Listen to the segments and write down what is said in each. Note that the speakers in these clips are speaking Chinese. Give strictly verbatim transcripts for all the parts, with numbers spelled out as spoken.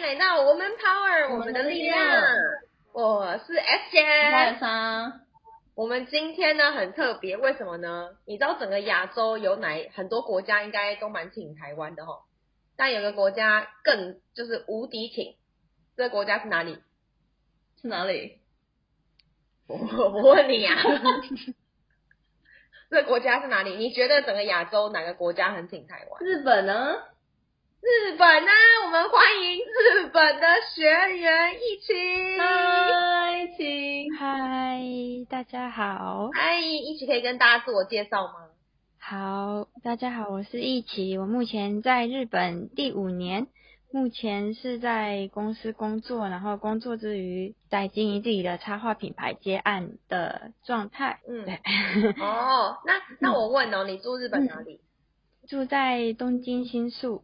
迎来到我们 Power 我们的力量，我是 S 姐，我是三。我们今天呢很特别，为什么呢？你知道整个亚洲有哪很多国家应该都蛮挺台湾的吼，但有个国家更就是无敌挺，这个国家是哪里？是哪里？我我问你啊，这个国家是哪里？你觉得整个亚洲哪个国家很挺台湾？日本呢？日本呢、啊？我们欢迎日本的学员一起。嗨，一起。嗨，大家好。嗨，一起可以跟大家自我介绍吗？好，大家好，我是一起，我目前在日本第五年，目前是在公司工作，然后工作之余在经营自己的插画品牌接案的状态。嗯，对。哦，那那我问哦，你住日本哪里？嗯、住在东京新宿。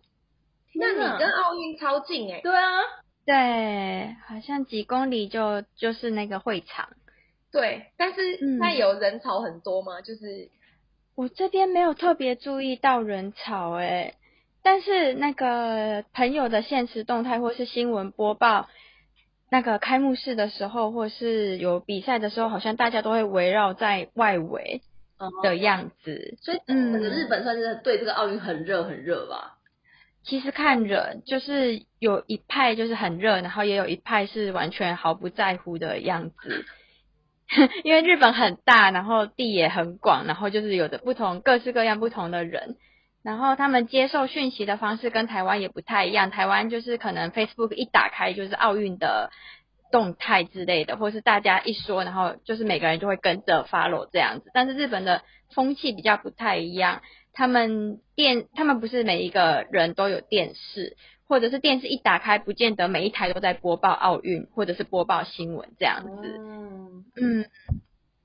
那你跟奥运超近哎、欸！对啊，对，好像几公里就就是那个会场。对，但是那有人潮很多吗？嗯、就是我这边没有特别注意到人潮哎、欸，但是那个朋友的限时动态或是新闻播报，那个开幕式的时候或是有比赛的时候，好像大家都会围绕在外围的样子。哦、所以，嗯，日本算是对这个奥运很热很热吧。其实看人，就是有一派就是很热，然后也有一派是完全毫不在乎的样子。因为日本很大，然后地也很广，然后就是有着不同各式各样不同的人，然后他们接受讯息的方式跟台湾也不太一样。台湾就是可能 Facebook 一打开就是奥运的动态之类的，或是大家一说，然后就是每个人就会跟着 follow 这样子。但是日本的风气比较不太一样。他们电，他们不是每一个人都有电视，或者是电视一打开，不见得每一台都在播报奥运，或者是播报新闻这样子。嗯，嗯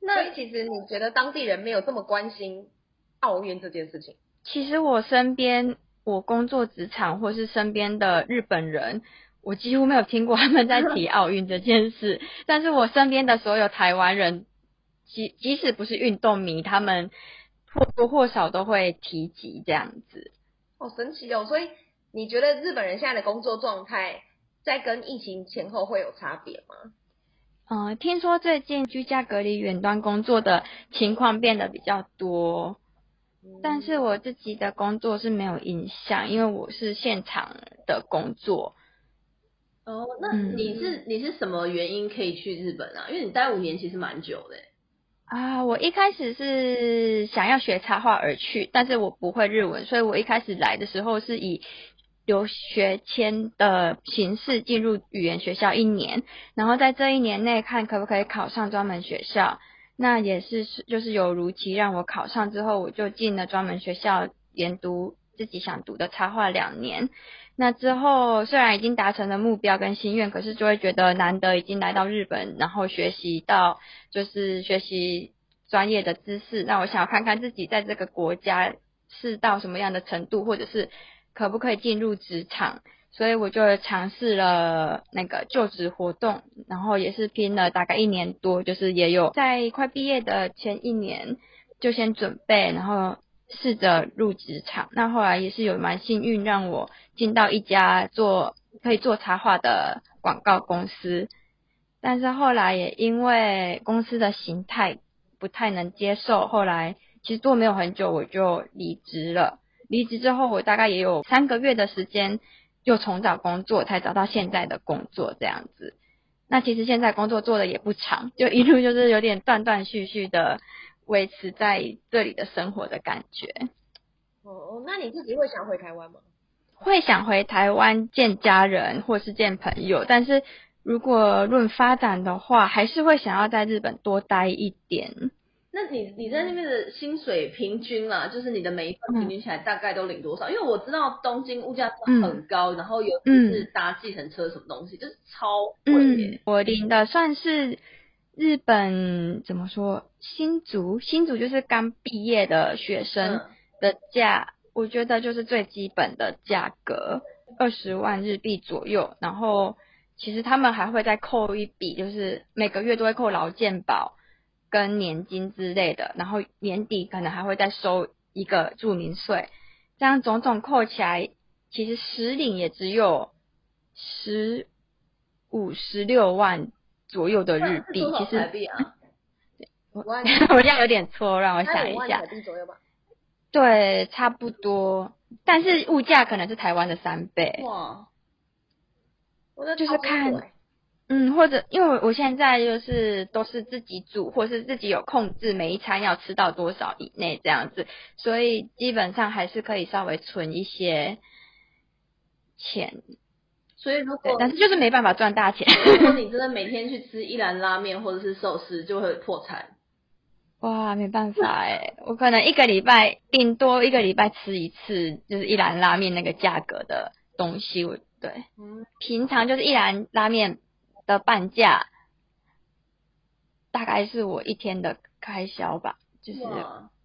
那所以其实你觉得当地人没有这么关心奥运这件事情？其实我身边，我工作职场或是身边的日本人，我几乎没有听过他们在提奥运这件事。但是我身边的所有台湾人，即即使不是运动迷，他们或多或少都会提及这样子。好神奇哦！所以你觉得日本人现在的工作状态在跟疫情前后会有差别吗？呃，听说最近居家隔离远端工作的情况变得比较多，嗯、但是我自己的工作是没有影响，因为我是现场的工作。哦，那你是、嗯、你是什么原因可以去日本啊？因为你待五年其实蛮久的耶。啊，我一开始是想要学插画而去，但是我不会日文，所以我一开始来的时候是以留学签的形式进入语言学校一年，然后在这一年内看可不可以考上专门学校。那也是就是有如期让我考上之后，我就进了专门学校研读自己想读的插画两年。那之后虽然已经达成了目标跟心愿，可是就会觉得难得已经来到日本，然后学习到就是学习专业的知识，那我想要看看自己在这个国家是到什么样的程度，或者是可不可以进入职场，所以我就尝试了那个就职活动，然后也是拼了大概一年多，就是也有在快毕业的前一年就先准备，然后试着入职场。那后来也是有蛮幸运让我进到一家做可以做插画的广告公司，但是后来也因为公司的形态不太能接受，后来其实做没有很久我就离职了。离职之后我大概也有三个月的时间又重找工作，才找到现在的工作这样子。那其实现在工作做的也不长，就一路就是有点断断续续的维持在这里的生活的感觉。哦，那你自己会想回台湾吗？会想回台湾见家人或是见朋友，但是如果论发展的话，还是会想要在日本多待一点。那你你在那边的薪水平均啦、啊，就是你的每一份平均起来大概都领多少？嗯、因为我知道东京物价很高，嗯、然后尤其是搭计程车什么东西，嗯、就是超贵耶、欸嗯。我领的算是日本怎么说？新竹，新竹就是刚毕业的学生的价，嗯、我觉得就是最基本的价格，二十万日币左右。然后其实他们还会再扣一笔，就是每个月都会扣劳健保跟年金之类的，然后年底可能还会再收一个住民税，这样种种扣起来，其实实领也只有十五十六万左右的日币，其实、啊、我我这样有点错，让我想一下，对，差不多，但是物价可能是台湾的三倍。哇，我在就是看，嗯，或者因为我现在就是都是自己煮，或是自己有控制每一餐要吃到多少以内这样子，所以基本上还是可以稍微存一些钱。所以如果，但是就是没办法赚大钱。如果你真的每天去吃一兰拉面或者是寿司，就会破产。哇，没办法哎，我可能一个礼拜顶多一个礼拜吃一次，就是一兰拉面那个价格的东西。我对，嗯，平常就是一兰拉面的半价，大概是我一天的开销吧。就是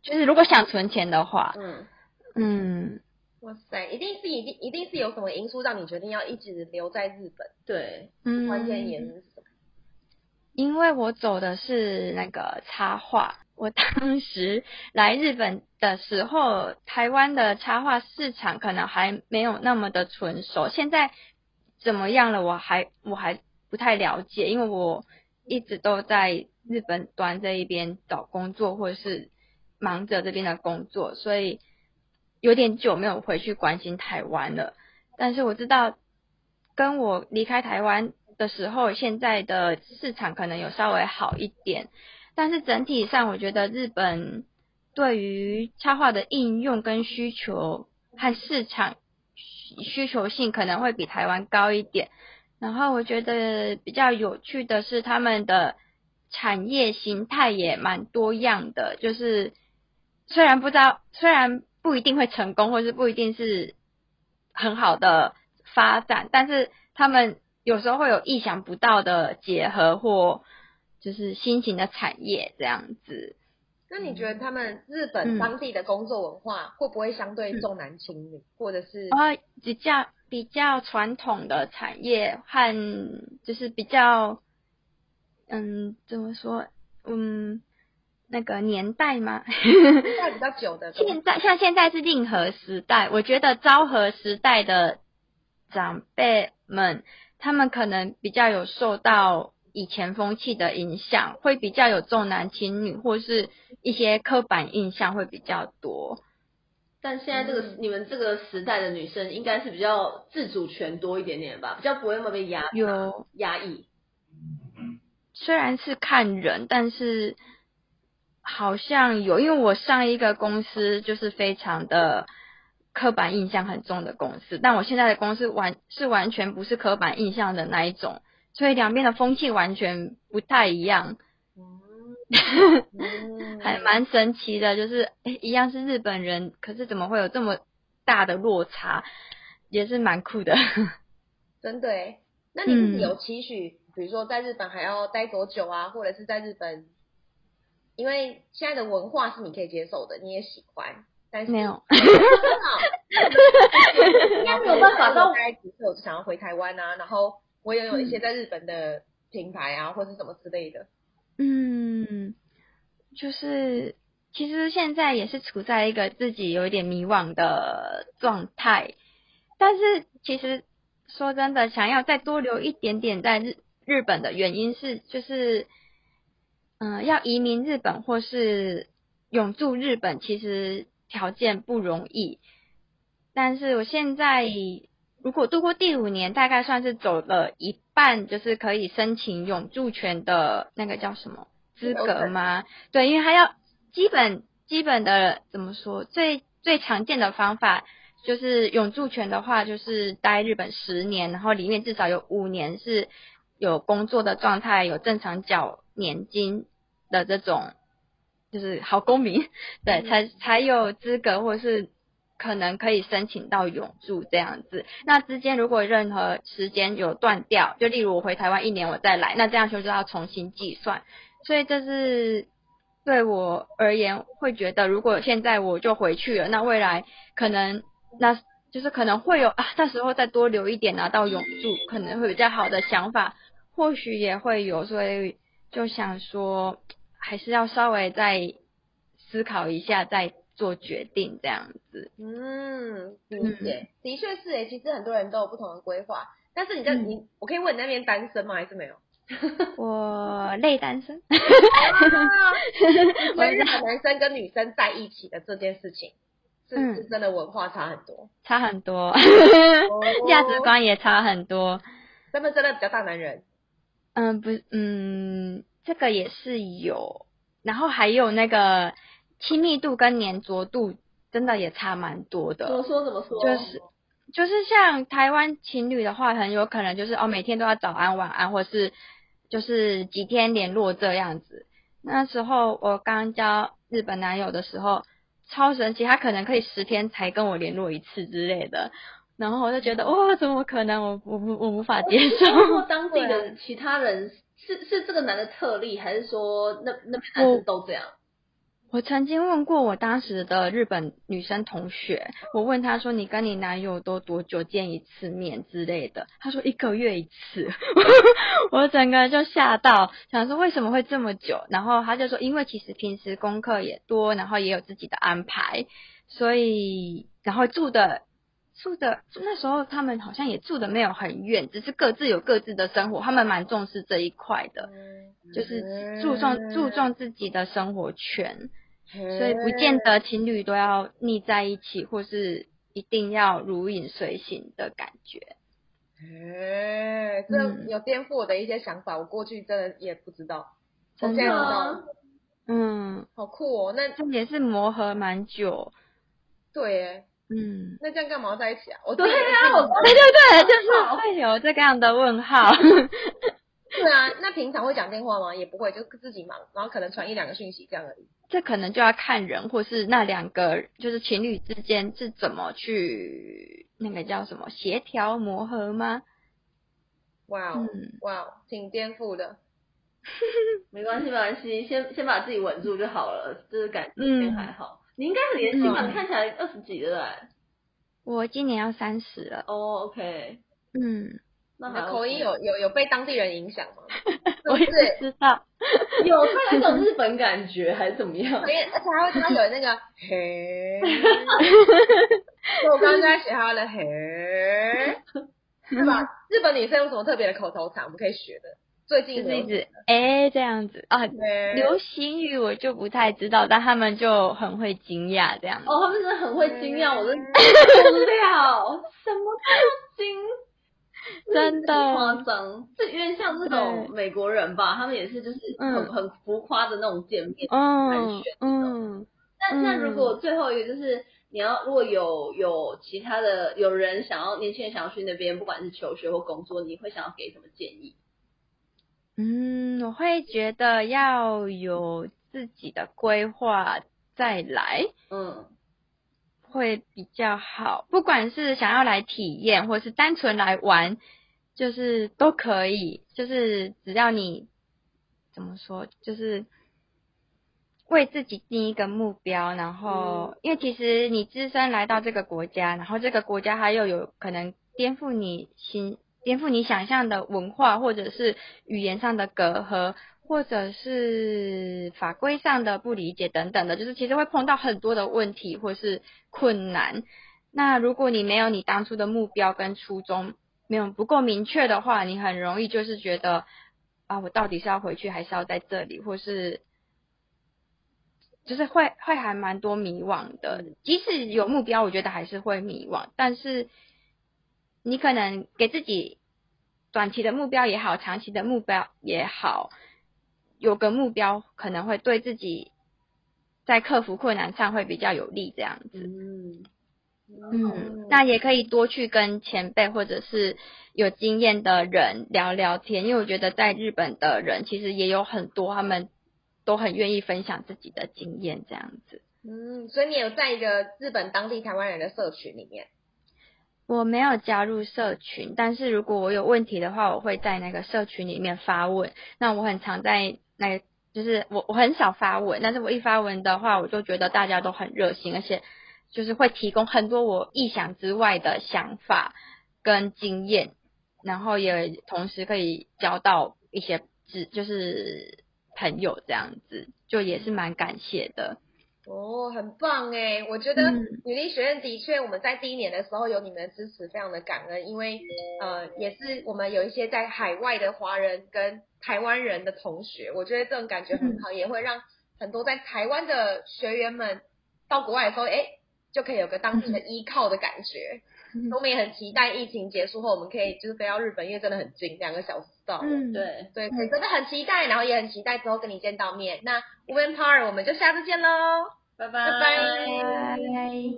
就是，如果想存钱的话，嗯嗯。哇塞，一定是一定一定是有什么因素让你决定要一直留在日本？对，嗯，关键也是什么？因为我走的是那个插画，我当时来日本的时候，台湾的插画市场可能还没有那么的成熟，现在怎么样了？我还我还不太了解，因为我一直都在日本端这一边找工作，或者是忙着这边的工作，所以有点久没有回去关心台湾了，但是我知道跟我离开台湾的时候，现在的市场可能有稍微好一点，但是整体上我觉得日本对于插画的应用跟需求和市场需求性可能会比台湾高一点，然后我觉得比较有趣的是他们的产业形态也蛮多样的，就是虽然不知道虽然不一定会成功，或是不一定是很好的发展，但是他们有时候会有意想不到的结合，或就是新型的产业这样子。那你觉得他们日本当地的工作文化会不会相对重男轻女、嗯、或者是比较比较传统的产业和就是比较嗯怎么说嗯那个年代吗？现在比较久的，现在像现在是令和时代，我觉得昭和时代的长辈们，他们可能比较有受到以前风气的影响，会比较有重男轻女，或是一些刻板印象会比较多。但现在这个、嗯、你们这个时代的女生，应该是比较自主权多一点点吧，比较不会那么被压有压抑。虽然是看人，但是好像有，因为我上一个公司就是非常的刻板印象很重的公司，但我现在的公司完是完全不是刻板印象的那一种，所以两边的风气完全不太一样，还蛮神奇的，就是一样是日本人，可是怎么会有这么大的落差，也是蛮酷的。真的耶，那你自己有期许、嗯、比如说在日本还要待多久啊，或者是在日本因为现在的文化是你可以接受的，你也喜欢，但是没有，应该没有办法到。比如说，我就想要回台湾啊，然后我也有一些在日本的品牌啊，嗯、或是什么之类的。嗯，就是其实现在也是处在一个自己有一点迷惘的状态，但是其实说真的，想要再多留一点点在日日本的原因是就是。嗯、呃，要移民日本或是永驻日本，其实条件不容易。但是我现在如果度过第五年，大概算是走了一半，就是可以申请永驻权的那个叫什么资格吗？对，因为还要基本基本的怎么说，最最常见的方法就是永驻权的话，就是待日本十年，然后里面至少有五年是有工作的状态，有正常缴年金的这种就是好公民，对，才才有资格或是可能可以申请到永住这样子。那之间如果任何时间有断掉，就例如我回台湾一年我再来，那这样就要重新计算。所以这是对我而言会觉得，如果现在我就回去了，那未来可能那就是可能会有啊，那时候再多留一点拿到永住，可能会比较好的想法，或许也会有，所以就想说还是要稍微再思考一下再做决定这样子。嗯，理解，的确是耶，其实很多人都有不同的规划，但是你在、嗯、你，我可以问你那边单身吗？还是没有？我类单身。所以男生跟女生在一起的这件事情，是、嗯、是真的文化差很多，差很多，价值观也差很多。他们真的比较大男人。嗯，不，嗯，这个也是有，然后还有那个亲密度跟粘着度，真的也差蛮多的。怎么说？怎么说？就是。就是像台湾情侣的话，很有可能就是哦，每天都要早安晚安，或是就是几天联络这样子。那时候我刚交日本男友的时候，超神奇，他可能可以十天才跟我联络一次之类的。然后我就觉得哇，怎么可能？我我我无法接受。哦、当地的其他人是是这个男的特例，还是说那那边男生都这样？我曾经问过我当时的日本女生同学，我问她说你跟你男友都多久见一次面之类的，她说一个月一次。我整个就吓到，想说为什么会这么久，然后她就说因为其实平时功课也多，然后也有自己的安排，所以然后住的住的那时候他们好像也住的没有很远，只是各自有各自的生活，他们蛮重视这一块的，就是注重注重自己的生活圈，所以不见得情侣都要腻在一起，或是一定要如影随形的感觉。哎、欸，这有颠覆我的一些想法，我过去真的也不知道，我现在知道，嗯，好酷哦，那这也是磨合蛮久，对耶。嗯，那这样干嘛在一起啊？我对啊，我对对对，就是会有这样的问号。对啊，那平常会讲电话吗？也不会，就自己忙，然后可能传一两个讯息这样而已。这可能就要看人，或是那两个就是情侣之间是怎么去那个叫什么协调磨合吗？哇哦哇哦，挺颠覆的。没关系没关系，先先把自己稳住就好了，就是感觉还好。嗯，你应该很年轻吧？嗯、你看起来二十几了哎。我今年要三十了。哦、oh, ，OK。嗯，那你的口音有有有被当地人影响吗？我也不知道，有他有一种日本感觉还是怎么样？而且还会他有那个嘿，所以我刚刚就在学他的嘿，是吧？日本女生有什么特别的口头禅？我们可以学的。最近就是一直哎这样子啊，流行语我就不太知道，但他们就很会惊讶这样子。哦，他们真的很会惊讶，我真的受不了，什么都惊，真的夸张。这有点像那种美国人吧，他们也是就是很、嗯、很浮夸的那种见面寒暄。嗯，但那如果最后一个就是你要如果有有其他的有人想要年轻人想要去那边，不管是求学或工作，你会想要给什么建议？嗯，我会觉得要有自己的规划再来，嗯，会比较好。不管是想要来体验，或是单纯来玩，就是都可以。就是只要你怎么说，就是为自己定一个目标，然后、嗯、因为其实你自身来到这个国家，然后这个国家它又有可能颠覆你心。颠覆你想象的文化，或者是语言上的隔阂，或者是法规上的不理解等等的，就是其实会碰到很多的问题或是困难。那如果你没有你当初的目标跟初衷，没有不够明确的话，你很容易就是觉得啊，我到底是要回去还是要在这里，或是就是会会还蛮多迷惘的。即使有目标，我觉得还是会迷惘，但是你可能给自己短期的目标也好，长期的目标也好，有个目标可能会对自己在克服困难上会比较有利这样子。嗯，嗯，那也可以多去跟前辈或者是有经验的人聊聊天，因为我觉得在日本的人其实也有很多，他们都很愿意分享自己的经验这样子。嗯，所以你有在一个日本当地台湾人的社群里面？我没有加入社群，但是如果我有问题的话，我会在那个社群里面发问。那我很常在那个，就是我我很少发文，但是我一发文的话，我就觉得大家都很热心，而且就是会提供很多我意想之外的想法跟经验，然后也同时可以交到一些就是朋友这样子，就也是蛮感谢的。哦，很棒哎！我觉得女力学院的确，我们在第一年的时候有你们的支持，非常的感恩，因为呃，也是我们有一些在海外的华人跟台湾人的同学，我觉得这种感觉很好，也会让很多在台湾的学员们到国外的时候，哎，就可以有个当地的依靠的感觉。我们也很期待疫情结束后，我们可以就是飞到日本，因为真的很近，两个小时到了。嗯，对对，所以真的很期待，然后也很期待之后跟你见到面。那 Women Power 我们就下次见喽，拜拜拜拜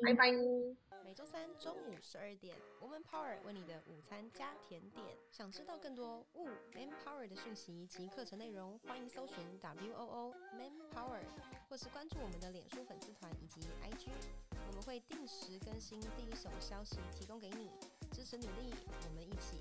拜拜。每周三中午十二点 ，Women Power 为你的午餐加甜点。想知道更多 Women Power 的讯息及课程内容，欢迎搜寻 W O O Man Power， 或是关注我们的脸书粉丝团以及 I G。我们会定时更新第一手消息，提供给你支持努力，我们一起